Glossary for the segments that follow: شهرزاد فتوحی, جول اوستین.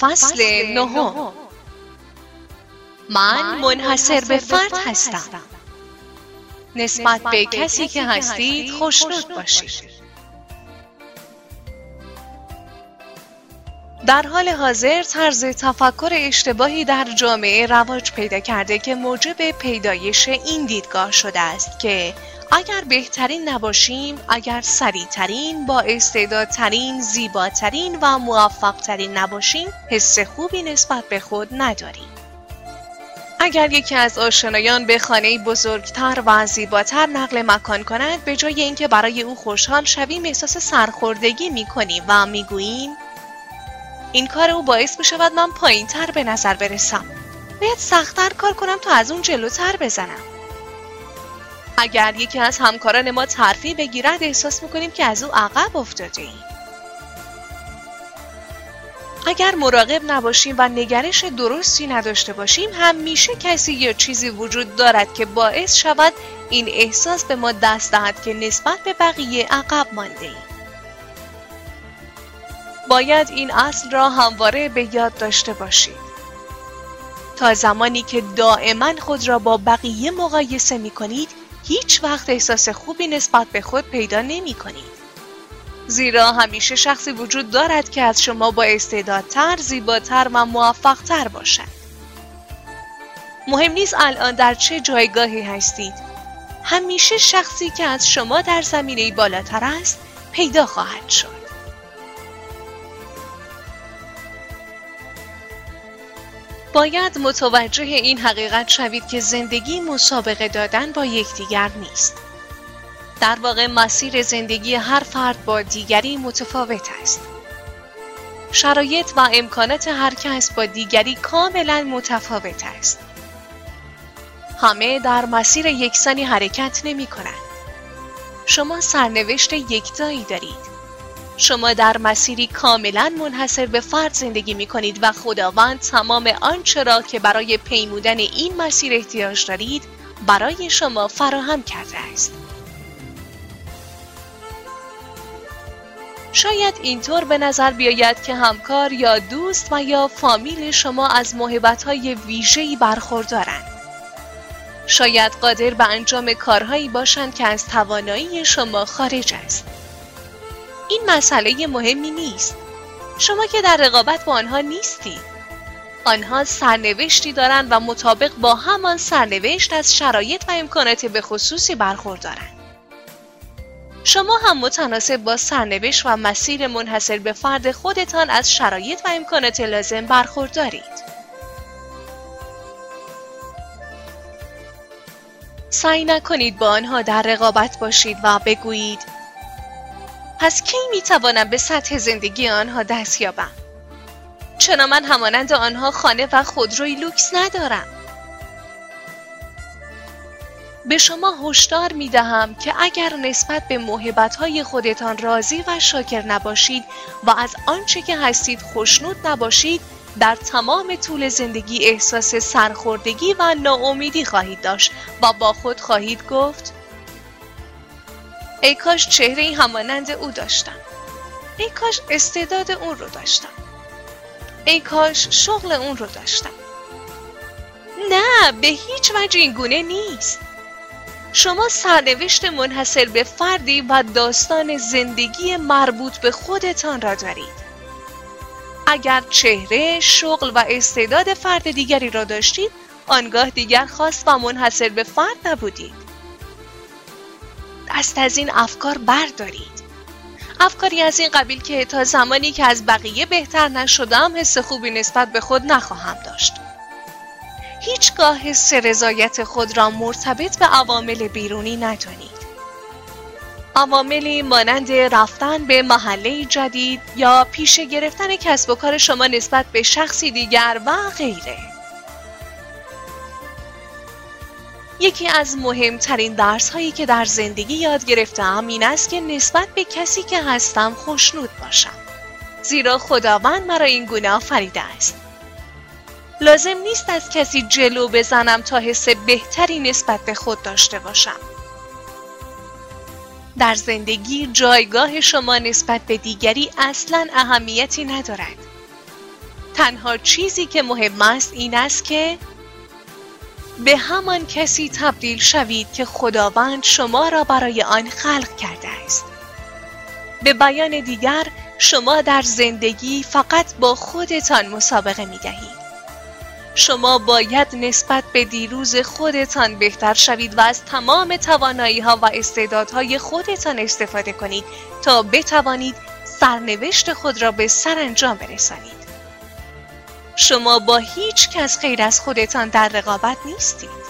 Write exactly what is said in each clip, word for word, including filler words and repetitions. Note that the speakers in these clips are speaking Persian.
فصل نهم. من منحصر به فرد هستم. نسبت به کسی که هستید خوشنود باشید. در حال حاضر طرز تفکر اشتباهی در جامعه رواج پیدا کرده که موجب پیدایش این دیدگاه شده است که اگر بهترین نباشیم، اگر سریعترین، با استعدادترین، زیباترین و موفقترین نباشیم، حس خوبی نسبت به خود نداریم. اگر یکی از آشنایان به خانه بزرگتر و زیباتر نقل مکان کند، به جای اینکه برای او خوشحال شویم، احساس سرخوردگی می‌کنیم و می‌گوییم این کار او باعث می‌شود من پایین‌تر به نظر برسم. باید سخت‌تر کار کنم تا از اون جلوتر بزنم. اگر یکی از همکاران ما ترفیع بگیرد، احساس می‌کنیم که از او عقب افتاده‌ایم. اگر مراقب نباشیم و نگرش درستی نداشته باشیم، همیشه کسی یا چیزی وجود دارد که باعث شود این احساس به ما دست دهد که نسبت به بقیه عقب مانده‌ایم. باید این اصل را همواره به یاد داشته باشید. تا زمانی که دائما خود را با بقیه مقایسه می کنید، هیچ وقت احساس خوبی نسبت به خود پیدا نمی کنید. زیرا همیشه شخصی وجود دارد که از شما با استعدادتر، زیباتر و موفقتر باشد. مهم نیست الان در چه جایگاهی هستید. همیشه شخصی که از شما در زمینه بالاتر است، پیدا خواهد شد. باید متوجه این حقیقت شوید که زندگی مسابقه دادن با یکدیگر نیست. در واقع مسیر زندگی هر فرد با دیگری متفاوت است. شرایط و امکانات هر کس با دیگری کاملا متفاوت است. همه در مسیر یکسانی حرکت نمی کنند. شما سرنوشت یکتایی دارید. شما در مسیری کاملا منحصر به فرد زندگی می کنید و خداوند تمام آنچه را که برای پیمودن این مسیر احتیاج دارید برای شما فراهم کرده است. شاید اینطور به نظر بیاید که همکار یا دوست و یا فامیل شما از موهبت‌های ویژه‌ای برخوردارند. شاید قادر به انجام کارهایی باشند که از توانایی شما خارج است. این مسئله مهمی نیست. شما که در رقابت با آنها نیستید. آنها سرنوشتی دارند و مطابق با همان سرنوشت از شرایط و امکانات به خصوصی برخوردارند. شما هم متناسب با سرنوشت و مسیر منحصر به فرد خودتان از شرایط و امکانات لازم برخوردارید. سعی نکنید با آنها در رقابت باشید و بگویید پس کی میتوانم به سطح زندگی آنها دست یابم؟ چون من همانند آنها خانه و خودروی لوکس ندارم. به شما هشدار میدهم که اگر نسبت به موهبت‌های خودتان راضی و شاکر نباشید و از آنچه که هستید خوشنود نباشید، در تمام طول زندگی احساس سرخوردگی و ناامیدی خواهید داشت و با خود خواهید گفت ای کاش چهره‌ای همانند او داشتم. ای کاش استعداد اون رو داشتم. ای کاش شغل اون رو داشتم. نه، به هیچ وجه این گونه نیست. شما سرنوشت منحصر به فردی و داستان زندگی مربوط به خودتان را دارید. اگر چهره، شغل و استعداد فرد دیگری را داشتید، آنگاه دیگر خاص و منحصر به فرد نبودید. دست از این افکار بردارید. افکاری از این قبیل که تا زمانی که از بقیه بهتر نشدم حس خوبی نسبت به خود نخواهم داشت. هیچگاه حس رضایت خود را مرتبط به عوامل بیرونی ندانید. عواملی مانند رفتن به محله جدید یا پیش گرفتن کسب و کار شما نسبت به شخصی دیگر و غیره. یکی از مهمترین درس هایی که در زندگی یاد گرفتم این است که نسبت به کسی که هستم خوشنود باشم. زیرا خداوند مرا این گونه آفریده است. لازم نیست از کسی جلو بزنم تا حس بهتری نسبت به خود داشته باشم. در زندگی جایگاه شما نسبت به دیگری اصلاً اهمیتی ندارد. تنها چیزی که مهم است این است که به همان کسی تبدیل شوید که خداوند شما را برای آن خلق کرده است. به بیان دیگر، شما در زندگی فقط با خودتان مسابقه می دهید. شما باید نسبت به دیروز خودتان بهتر شوید و از تمام توانایی ها و استعدادهای خودتان استفاده کنید تا بتوانید سرنوشت خود را به سرانجام برسانید. شما با هیچ کس غیر از خودتان در رقابت نیستید.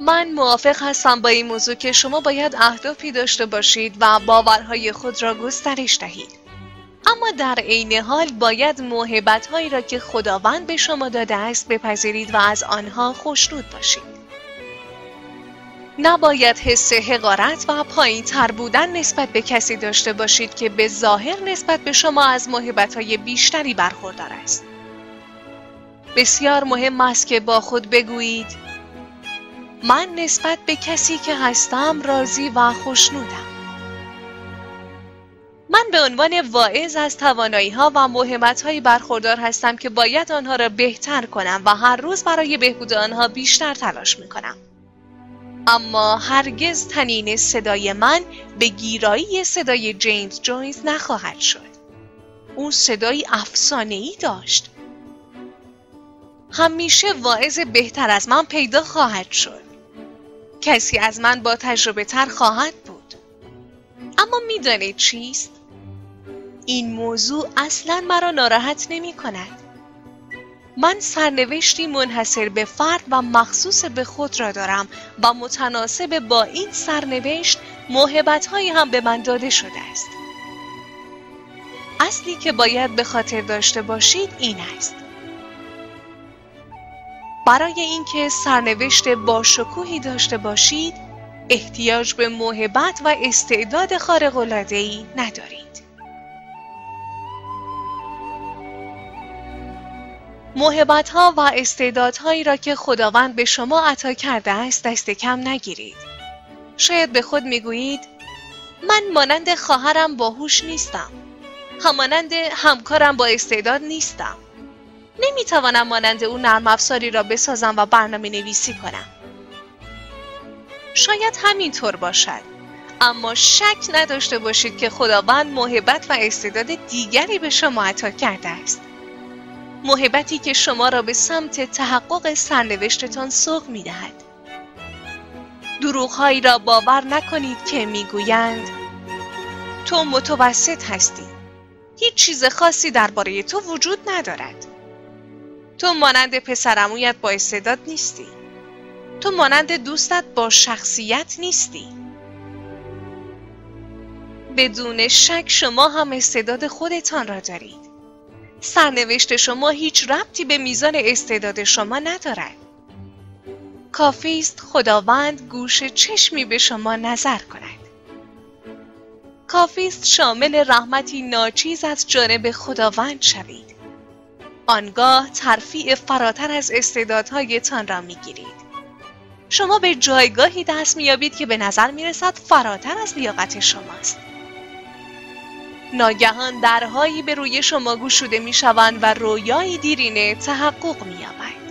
من موافق هستم با این موضوع که شما باید اهدافی داشته باشید و باورهای خود را گسترش دهید. اما در عین حال باید موهبت‌هایی را که خداوند به شما داده است بپذیرید و از آنها خوشنود باشید. نباید حس حقارت و پایین‌تر بودن نسبت به کسی داشته باشید که به ظاهر نسبت به شما از موهبت‌های بیشتری برخوردار است. بسیار مهم است که با خود بگویید: من نسبت به کسی که هستم راضی و خوشنودم. من به عنوان واعظ از توانایی‌ها و موهبت‌هایی برخوردار هستم که باید آنها را بهتر کنم و هر روز برای بهبود آنها بیشتر تلاش می‌کنم. اما هرگز تنین صدای من به گیرایی صدای جیمز جونز نخواهد شد. اون صدای افسانه‌ای داشت. همیشه واعظ بهتر از من پیدا خواهد شد. کسی از من با تجربه تر خواهد بود. اما میدانید چیست؟ این موضوع اصلاً مرا ناراحت نمی کند. من سرنوشتی منحصر به فرد و مخصوص به خود را دارم و متناسب با این سرنوشت موهبت‌هایی هم به من داده شده است. اصلی که باید به خاطر داشته باشید این است: برای اینکه سرنوشت باشکوهی داشته باشید، احتیاج به موهبت و استعداد خارق‌العاده‌ای ندارید. موهبت‌ها و استعدادهایی را که خداوند به شما عطا کرده است دست کم نگیرید. شاید به خود میگویید: من مانند خواهرم باهوش نیستم. همانند همکارم با استعداد نیستم. نمیتوانم مانند او نرم افزاری را بسازم و برنامه نویسی کنم. شاید همینطور باشد، اما شک نداشته باشید که خداوند موهبت و استعداد دیگری به شما عطا کرده است. موهبتی که شما را به سمت تحقق سرنوشتتان سوق میدهد. دروغهایی را باور نکنید که میگویند: تو متوسط هستی. هیچ چیز خاصی درباره تو وجود ندارد. تو مانند پسرعمویت با استعداد نیستی. تو مانند دوستت با شخصیت نیستی. بدون شک شما هم استعداد خودتان را دارید. سرنوشت شما هیچ ربطی به میزان استعداد شما ندارد. کافی است خداوند گوش چشمی به شما نظر کند. کافی است شامل رحمتی ناچیز از جانب خداوند شوید. آنگاه ترفیع فراتر از استعدادهایتان را میگیرید. شما به جایگاهی دست می‌یابید که به نظر می‌رسد فراتر از لیاقت شماست. ناگهان درهایی به روی شما گشوده می‌شوند و رویای دیرینه تحقق می‌یابد.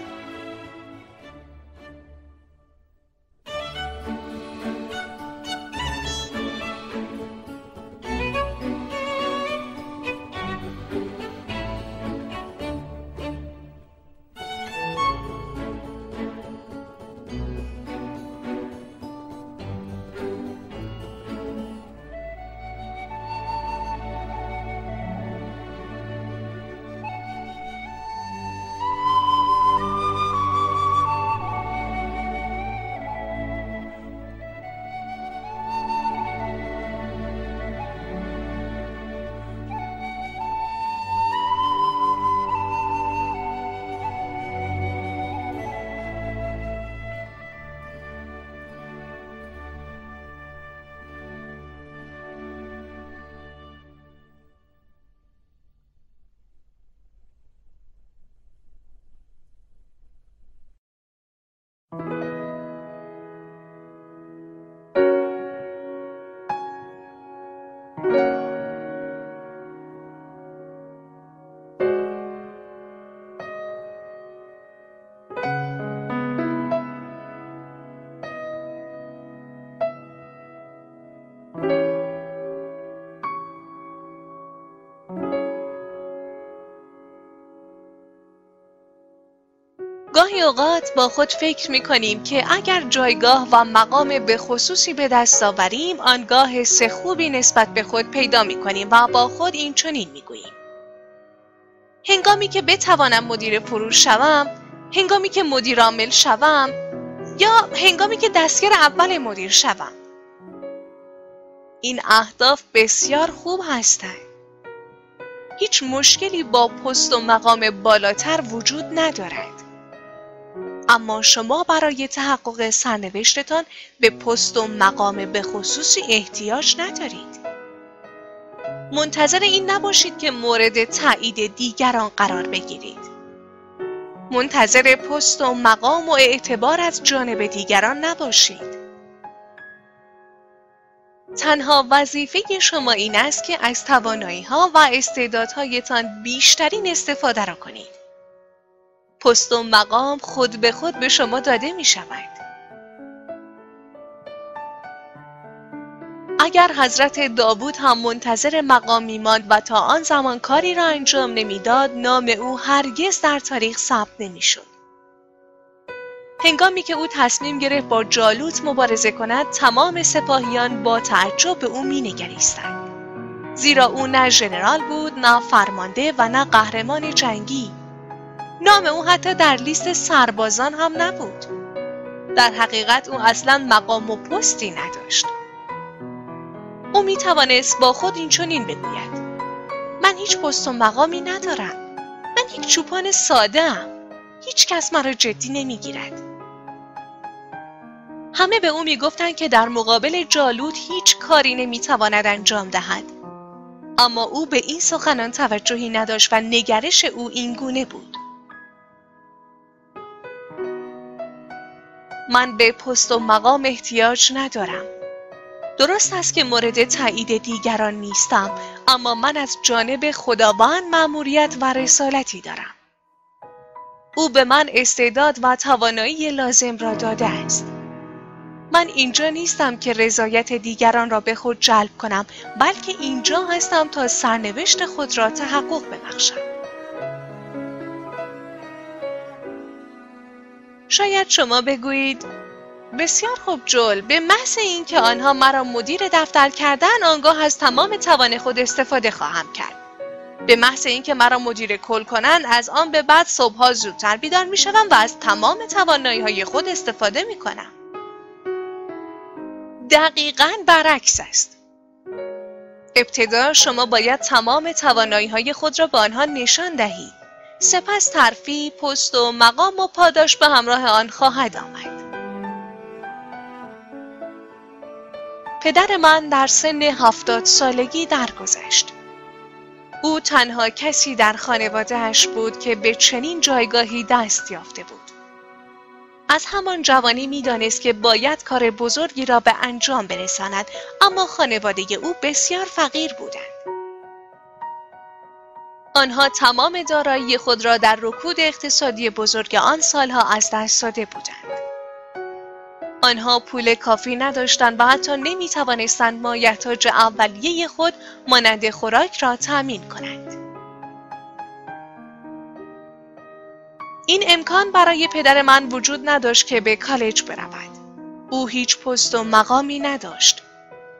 گاهی اوقات با خود فکر می کنیم که اگر جایگاه و مقام به خصوصی به دست آوریم آنگاه حس خوبی نسبت به خود پیدا می کنیم و با خود این چنین می گوییم. هنگامی که بتوانم مدیر فروش شوم، هنگامی که مدیر عامل شوم یا هنگامی که دستیار اول مدیر شوم. این اهداف بسیار خوب هستند. هیچ مشکلی با پست و مقام بالاتر وجود ندارد. اما شما برای تحقق سرنوشتتان به پست و مقام به خصوصی احتیاج ندارید. منتظر این نباشید که مورد تایید دیگران قرار بگیرید. منتظر پست و مقام و اعتبار از جانب دیگران نباشید. تنها وظیفه شما این است که از توانایی‌ها و استعدادهایتان بیشترین استفاده را کنید. پست و مقام خود به خود به شما داده می شود. اگر حضرت داوود هم منتظر مقامی ماند و تا آن زمان کاری را انجام نمیداد، نام او هرگز در تاریخ ثبت نمیشد. هنگامی که او تصمیم گرفت با جالوت مبارزه کند، تمام سپاهیان با تعجب به او مینگریستند. زیرا او نه ژنرال بود، نه فرمانده و نه قهرمان جنگی. نام او حتی در لیست سربازان هم نبود. در حقیقت او اصلا مقام و پستی نداشت. او می توانست با خود این چنین بگوید: من هیچ پست و مقامی ندارم. من یک چوپان ساده ام. هیچ کس مرا جدی نمی گیرد. همه به او می گفتند که در مقابل جالوت هیچ کاری نمی تواند انجام دهد. اما او به این سخنان توجهی نداشت و نگرش او این گونه بود: من به پست و مقام احتیاج ندارم. درست است که مورد تایید دیگران نیستم، اما من از جانب خداوند مأموریت و رسالتی دارم. او به من استعداد و توانایی لازم را داده است. من اینجا نیستم که رضایت دیگران را به خود جلب کنم، بلکه اینجا هستم تا سرنوشت خود را تحقق ببخشم. شاید شما بگویید: بسیار خوب جول، به محض اینکه آنها مرا مدیر دفتر کردن، آنگاه از تمام توان خود استفاده خواهم کرد. به محض اینکه مرا مدیر کل کنن، از آن به بعد صبح‌ها زودتر بیدار می‌شوم و از تمام توانایی‌های خود استفاده می‌کنم. دقیقاً برعکس است. ابتدا شما باید تمام توانایی‌های خود را به آنها نشان دهید. سپس ترفیع، پست و مقام و پاداش به همراه آن خواهد آمد. پدر من در سن هفتاد سالگی درگذشت. او تنها کسی در خانواده‌اش بود که به چنین جایگاهی دست یافته بود. از همان جوانی می‌دانست که باید کار بزرگی را به انجام برساند، اما خانواده او بسیار فقیر بودند. آنها تمام دارایی خود را در رکود اقتصادی بزرگ آن سالها از دست داده بودند. آنها پول کافی نداشتند و حتی نمی توانستند مایحتاج اولیه خود مانند خوراک را تأمین کنند. این امکان برای پدر من وجود نداشت که به کالج برود. او هیچ پست و مقامی نداشت.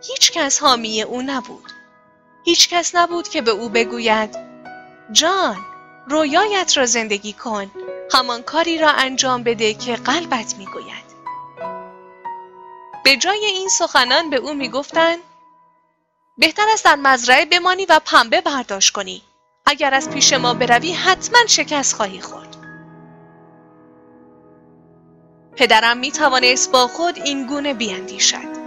هیچ کس حامی او نبود. هیچ کس نبود که به او بگوید: جان، رویایت را زندگی کن، همان کاری را انجام بده که قلبت میگوید. به جای این سخنان به او میگفتند: بهتر است در مزرعه بمانی و پنبه برداشت کنی. اگر از پیش ما بروی حتما شکست خواهی خورد. پدرم میتوانست با خود این گونه بیاندیشد: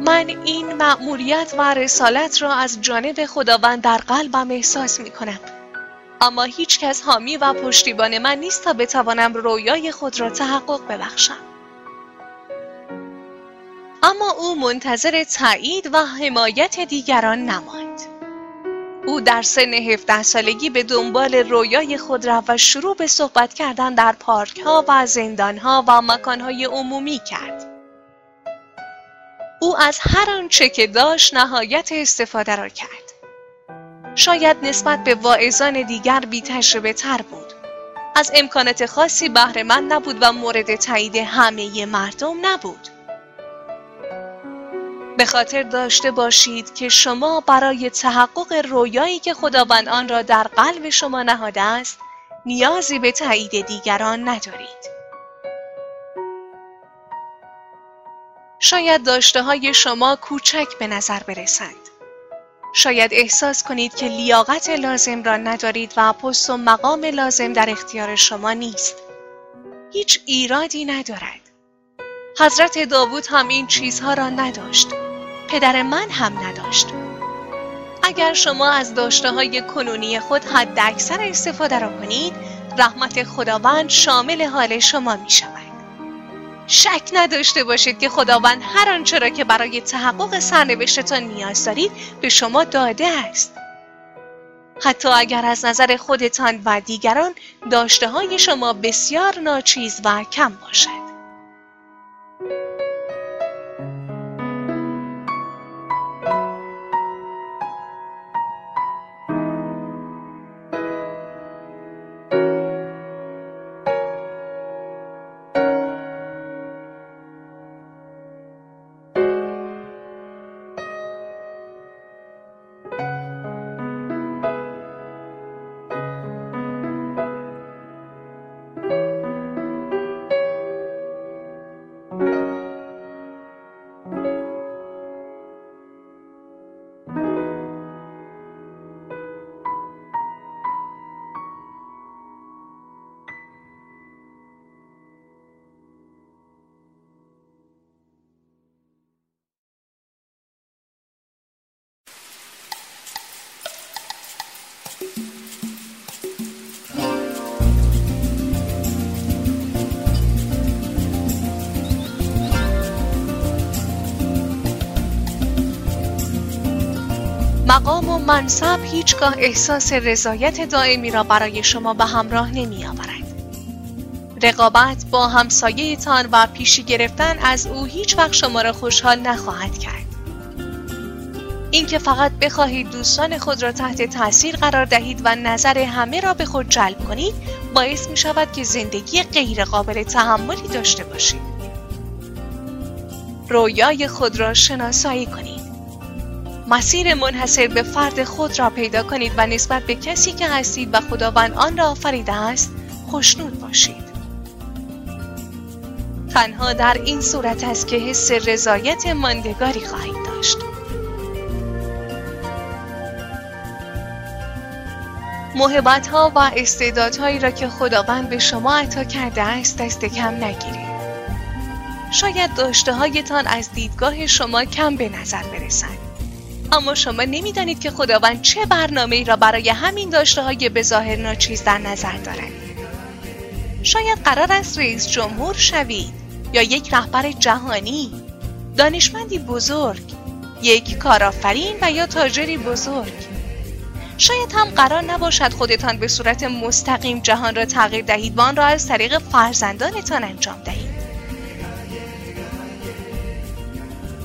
من این مأموریت و رسالت را از جانب خداوند در قلبم احساس می کنم. اما هیچ کس حامی و پشتیبان من نیست تا بتوانم رویای خود را تحقق ببخشم. اما او منتظر تایید و حمایت دیگران نماند. او در سن هفده سالگی به دنبال رویای خود را و شروع به صحبت کردن در پارک ها و زندان ها و مکان های عمومی کرد. او از هر آنچه که داشت نهایت استفاده را کرد. شاید نسبت به واعظان دیگر بی تجربه تر بود. از امکانات خاصی بهره مند نبود و مورد تایید همه مردم نبود. به خاطر داشته باشید که شما برای تحقق رویایی که خداوند آن را در قلب شما نهاده است، نیازی به تایید دیگران ندارید. شاید داشته های شما کوچک به نظر برسند. شاید احساس کنید که لیاقت لازم را ندارید و پست و مقام لازم در اختیار شما نیست. هیچ ایرادی ندارد. حضرت داوود هم این چیزها را نداشت. پدر من هم نداشت. اگر شما از داشته‌های کنونی خود حد اکثر استفاده را کنید، رحمت خداوند شامل حال شما می شود. شک نداشته باشید که خداوند هر آنچه را که برای تحقق سرنوشتتان نیاز دارید به شما داده است. حتی اگر از نظر خودتان و دیگران داشته‌های شما بسیار ناچیز و کم باشد. مقام و منصب هیچگاه احساس رضایت دائمی را برای شما به همراه نمی آورد. رقابت با همسایه‌تان و پیشی گرفتن از او هیچ وقت شما را خوشحال نخواهد کرد. اینکه فقط بخواهید دوستان خود را تحت تاثیر قرار دهید و نظر همه را به خود جلب کنید، باعث می شود که زندگی غیر قابل تحملی داشته باشید. رویای خود را شناسایی کنید. مسیر منحصر به فرد خود را پیدا کنید و نسبت به کسی که هستید و خداوند آن را آفریده است، خوشنود باشید. تنها در این صورت است که حس رضایت ماندگاری خواهید داشت. موهبت‌ها و استعدادهایی را که خداوند به شما عطا کرده است، دست کم نگیرید. شاید داشته‌هایتان از دیدگاه شما کم به نظر برسند. اما شما نمی‌دانید که خداوند چه برنامه‌ای را برای همین داشته‌های بظاهر ناچیز در نظر دارد. شاید قرار است رئیس جمهور شوید یا یک رهبر جهانی، دانشمندی بزرگ، یک کارآفرین و یا تاجری بزرگ. شاید هم قرار نباشد خودتان به صورت مستقیم جهان را تغییر دهید و آن را از طریق فرزندانتان انجام دهید.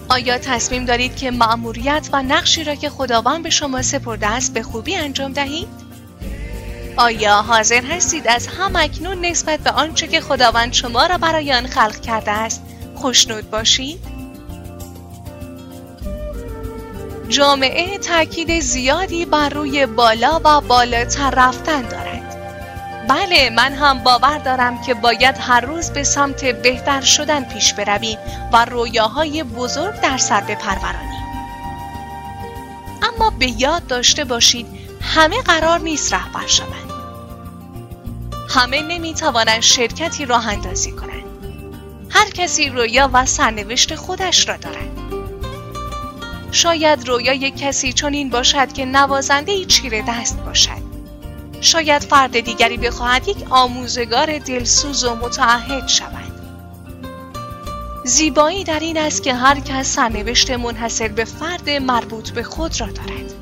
آیا تصمیم دارید که مأموریت و نقشی را که خداوند به شما سپرده است به خوبی انجام دهید؟ آیا حاضر هستید از هم اکنون نسبت به آنچه که خداوند شما را برای آن خلق کرده است خوشنود باشید؟ جامعه تاکید زیادی بر روی بالا و بالاتر رفتن دارد. بله، من هم باور دارم که باید هر روز به سمت بهتر شدن پیش برویم و رویاهای بزرگ در سر بپرورانیم. اما به یاد داشته باشید همه قرار نیست رهبر شوند. همه نمیتوانند شرکتی راه اندازی کنند. هر کسی رویا و سرنوشت خودش را دارد. شاید رویای کسی چنین باشد که نوازنده‌ای چیره دست باشد. شاید فرد دیگری بخواهد یک آموزگار دلسوز و متعهد شود. زیبایی در این است که هر کس سرنوشت منحصر به فرد مربوط به خود را دارد.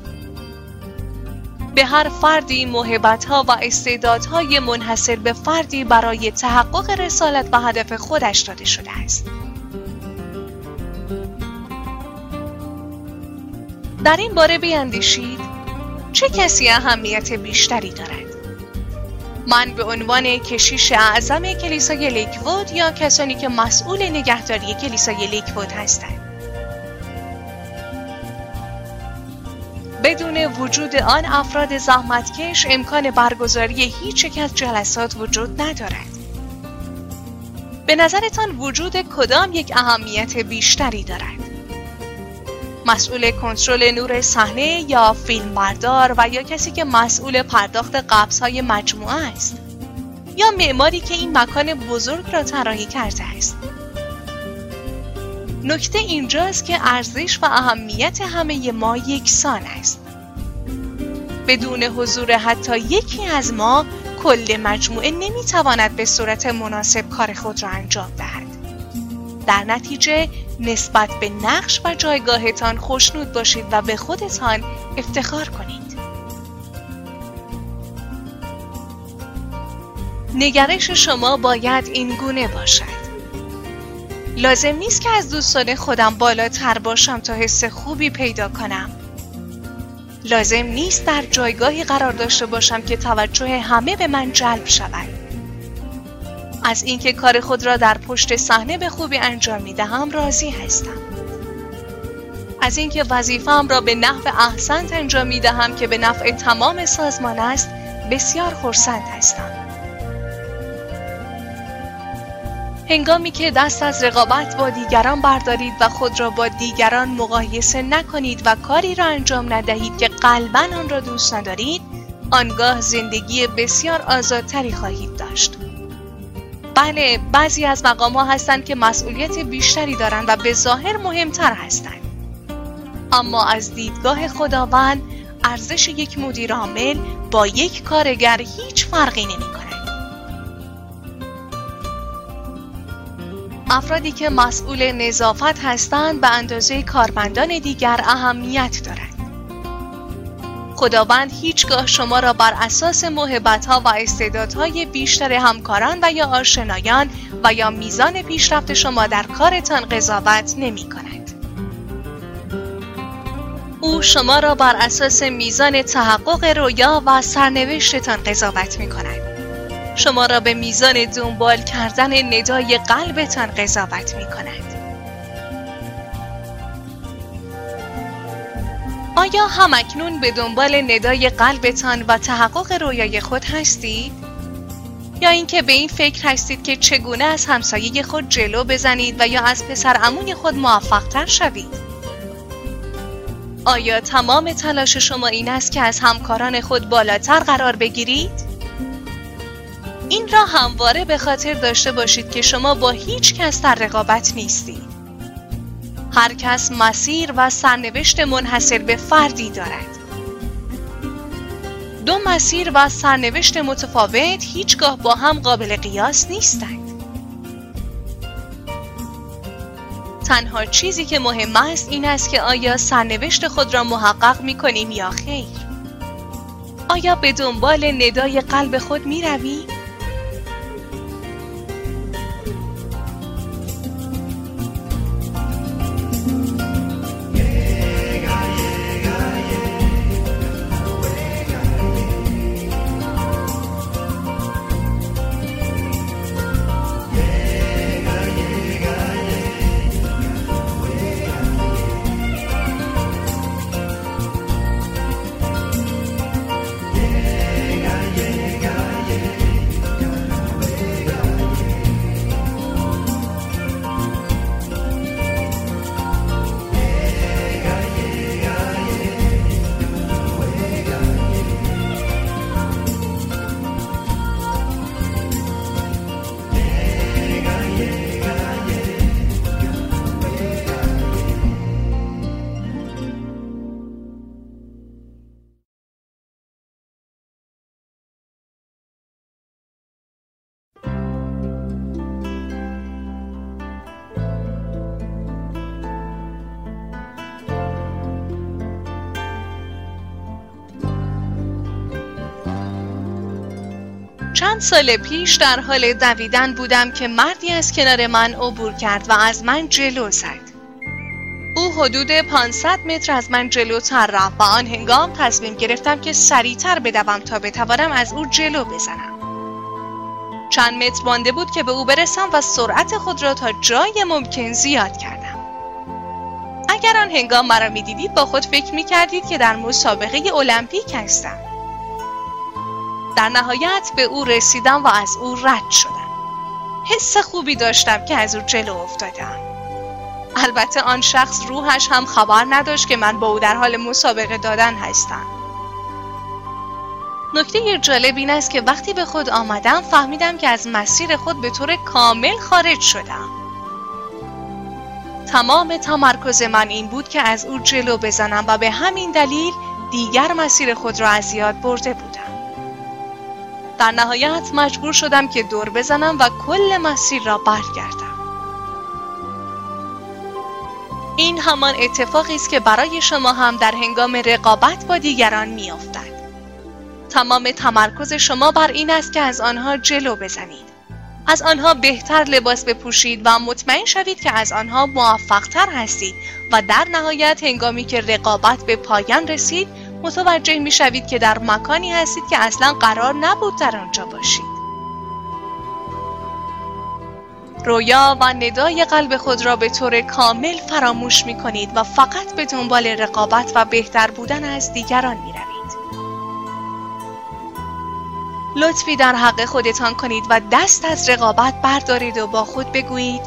به هر فردی موهبت‌ها و استعدادهای منحصر به فردی برای تحقق رسالت و هدف خودش داده شده است. در این باره بیندیشید چه کسی اهمیت بیشتری دارد؟ من به عنوان کشیش اعظم کلیسای لیکوود یا کسانی که مسئول نگهداری کلیسای لیکوود هستند. بدون وجود آن افراد زحمتکش امکان برگزاری هیچ یک از جلسات وجود ندارد. به نظرتان وجود کدام یک اهمیت بیشتری دارد؟ مسئول کنترل نور صحنه یا فیلمبردار و یا کسی که مسئول پرداخت قبض‌های مجموعه است؟ یا معماری که این مکان بزرگ را طراحی کرده است؟ نکته اینجاست که ارزش و اهمیت همه ما یکسان است. بدون حضور حتی یکی از ما، کل مجموعه نمیتواند به صورت مناسب کار خود را انجام دهد. در نتیجه، نسبت به نقش و جایگاهتان خوشنود باشید و به خودتان افتخار کنید. نگرش شما باید این گونه باشد. لازم نیست که از دوستان خودم بالاتر باشم تا حس خوبی پیدا کنم. لازم نیست در جایگاهی قرار داشته باشم که توجه همه به من جلب شود. از اینکه کار خود را در پشت صحنه به خوبی انجام می دهم راضی هستم. از اینکه وظیفه‌ام را به نحو احسن انجام می دهم که به نفع تمام سازمان است، بسیار خرسند هستم. هنگامی که دست از رقابت با دیگران بردارید و خود را با دیگران مقایسه نکنید و کاری را انجام ندهید که قلباً آن را دوست ندارید، آنگاه زندگی بسیار آزادتری خواهید داشت. بله، بعضی از مقام‌ها هستند که مسئولیت بیشتری دارند و به ظاهر مهمتر هستند. اما از دیدگاه خداوند، ارزش یک مدیر عامل با یک کارگر هیچ فرقی نمی‌کند. افرادی که مسئول نظافت هستند به اندازه کارمندان دیگر اهمیت دارند. خداوند هیچگاه شما را بر اساس موهبت‌ها و استعدادهای بیشتر همکاران و یا آشنایان و یا میزان پیشرفت شما در کارتان قضاوت نمی‌کند. او شما را بر اساس میزان تحقق رویا و سرنوشتتان قضاوت می‌کند. شما را به میزان دنبال کردن ندای قلبتان قضاوت می کند. آیا همکنون به دنبال ندای قلبتان و تحقق رویای خود هستید؟ یا اینکه به این فکر هستید که چگونه از همسایه خود جلو بزنید و یا از پسر عموی خود موفق‌تر شوید؟ آیا تمام تلاش شما این است که از همکاران خود بالاتر قرار بگیرید؟ این را همواره به خاطر داشته باشید که شما با هیچ کس در رقابت نیستید. هر کس مسیر و سرنوشت منحصر به فردی دارد. دو مسیر و سرنوشت متفاوت هیچگاه با هم قابل قیاس نیستند. تنها چیزی که مهم است این است که آیا سرنوشت خود را محقق می‌کنیم یا خیر؟ آیا به دنبال ندای قلب خود می‌روید؟ چند سال پیش در حال دویدن بودم که مردی از کنار من عبور کرد و از من جلو زد. او او حدود پانصد متر از من جلوتر رفت و آن هنگام تصمیم گرفتم که سریعتر بدوم تا بتوانم از او جلو بزنم. چند متر مانده بود که به او برسم و سرعت خود را تا جای ممکن زیاد کردم. اگر آن هنگام مرا می‌دیدید با خود فکر می‌کردید که در مسابقه المپیک هستم. در نهایت به او رسیدم و از او رد شدم. حس خوبی داشتم که از او جلو افتادم. البته آن شخص روحش هم خبر نداشت که من با او در حال مسابقه دادن هستم. نکته جالب این است که وقتی به خود آمدم فهمیدم که از مسیر خود به طور کامل خارج شدم. تمام تمرکز من این بود که از او جلو بزنم و به همین دلیل دیگر مسیر خود را از یاد برده بودم. در نهایت مجبور شدم که دور بزنم و کل مسیر را برگردم. این همان اتفاقی است که برای شما هم در هنگام رقابت با دیگران می‌افتد. تمام تمرکز شما بر این است که از آنها جلو بزنید. از آنها بهتر لباس بپوشید و مطمئن شوید که از آنها موفق‌تر هستید و در نهایت هنگامی که رقابت به پایان رسید متوجه می شوید که در مکانی هستید که اصلا قرار نبود در آنجا باشید. رویا و ندای قلب خود را به طور کامل فراموش می کنید و فقط به دنبال رقابت و بهتر بودن از دیگران می روید. لطفی در حق خودتان کنید و دست از رقابت بردارید و با خود بگویید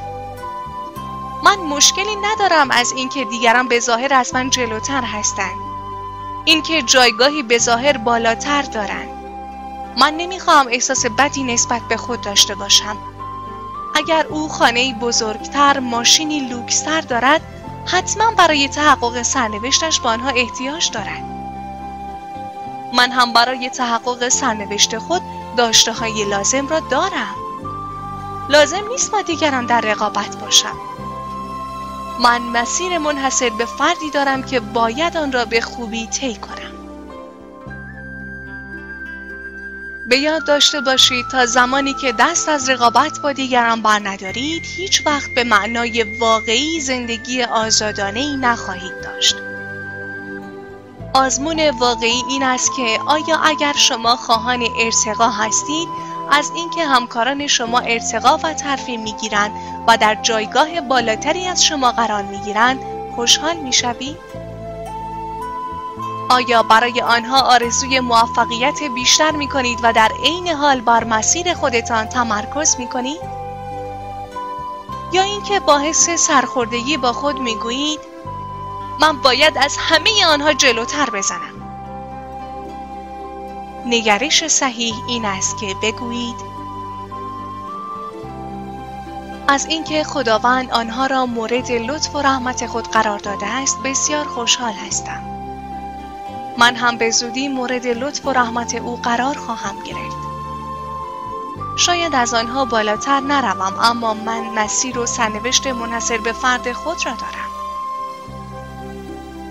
من مشکلی ندارم از اینکه دیگران به ظاهر از من جلوتر هستند. اینکه جایگاهی به ظاهر بالاتر دارند. من نمیخوام احساس بدی نسبت به خود داشته باشم. اگر او خانه‌ای بزرگتر، ماشینی لوکس‌تر دارد، حتما برای تحقق سرنوشتش به آنها احتیاج دارد. من هم برای تحقق سرنوشت خود داشته‌های لازم را دارم. لازم نیست با دیگران در رقابت باشم. من مسیر منحصر به فردی دارم که باید آن را به خوبی طی کنم. به یاد داشته باشید تا زمانی که دست از رقابت با دیگران برندارید هیچ وقت به معنای واقعی زندگی آزادانه‌ای نخواهید داشت. آزمون واقعی این است که آیا اگر شما خواهان ارتقا هستید از اینکه همکاران شما ارتقا و ترفیع می‌گیرند و در جایگاه بالاتری از شما قرار می‌گیرند خوشحال می‌شوید؟ آیا برای آنها آرزوی موفقیت بیشتر می‌کنید و در عین حال بر مسیر خودتان تمرکز می‌کنید؟ یا اینکه با حس سرخوردگی با خود می‌گویید من باید از همه آنها جلوتر بزنم؟ نگرش صحیح این است که بگویید از اینکه خداوند آنها را مورد لطف و رحمت خود قرار داده است بسیار خوشحال هستم. من هم به زودی مورد لطف و رحمت او قرار خواهم گرفت. شاید از آنها بالاتر نروم اما من مسیر و سرنوشت منحصر به فرد خود را دارم.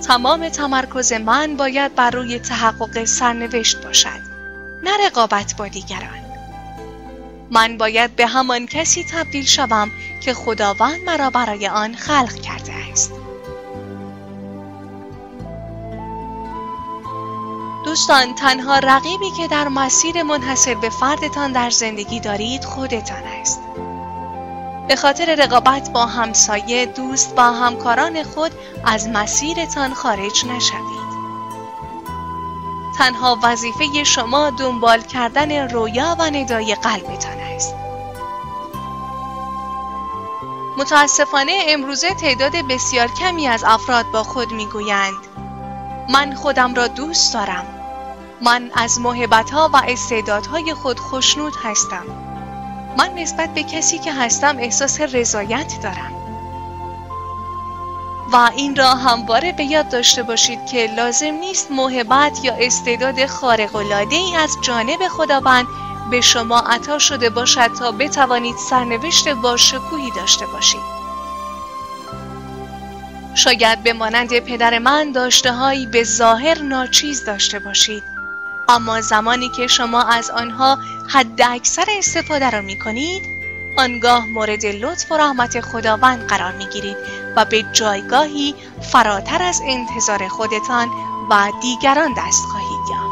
تمام تمرکز من باید بر روی تحقق سرنوشت باشد، نه رقابت با دیگران. من باید به همان کسی تبدیل شوم که خداوند مرا برای آن خلق کرده است. دوستان، تنها رقیبی که در مسیر منحصر به فردتان در زندگی دارید خودتان است. به خاطر رقابت با همسایه، دوست و همکاران خود از مسیرتان خارج نشوید. تنها وظیفه شما دنبال کردن رویا و ندای قلبتان است. متاسفانه امروزه تعداد بسیار کمی از افراد با خود میگویند من خودم را دوست دارم. من از موهبت‌ها و استعدادهای خود خوشنود هستم. من نسبت به کسی که هستم احساس رضایت دارم. و این را همواره به یاد داشته باشید که لازم نیست موهبت یا استعداد خارق‌العاده‌ای از جانب خداوند به شما عطا شده باشد تا بتوانید سرنوشت باشکوهی داشته باشید. شاید به مانند پدر من داشته‌هایی به ظاهر ناچیز داشته باشید. اما زمانی که شما از آنها حد اکثر استفاده را می کنید آنگاه مورد لطف و رحمت خداوند قرار میگیرید و به جایگاهی فراتر از انتظار خودتان و دیگران دست خواهید یافت.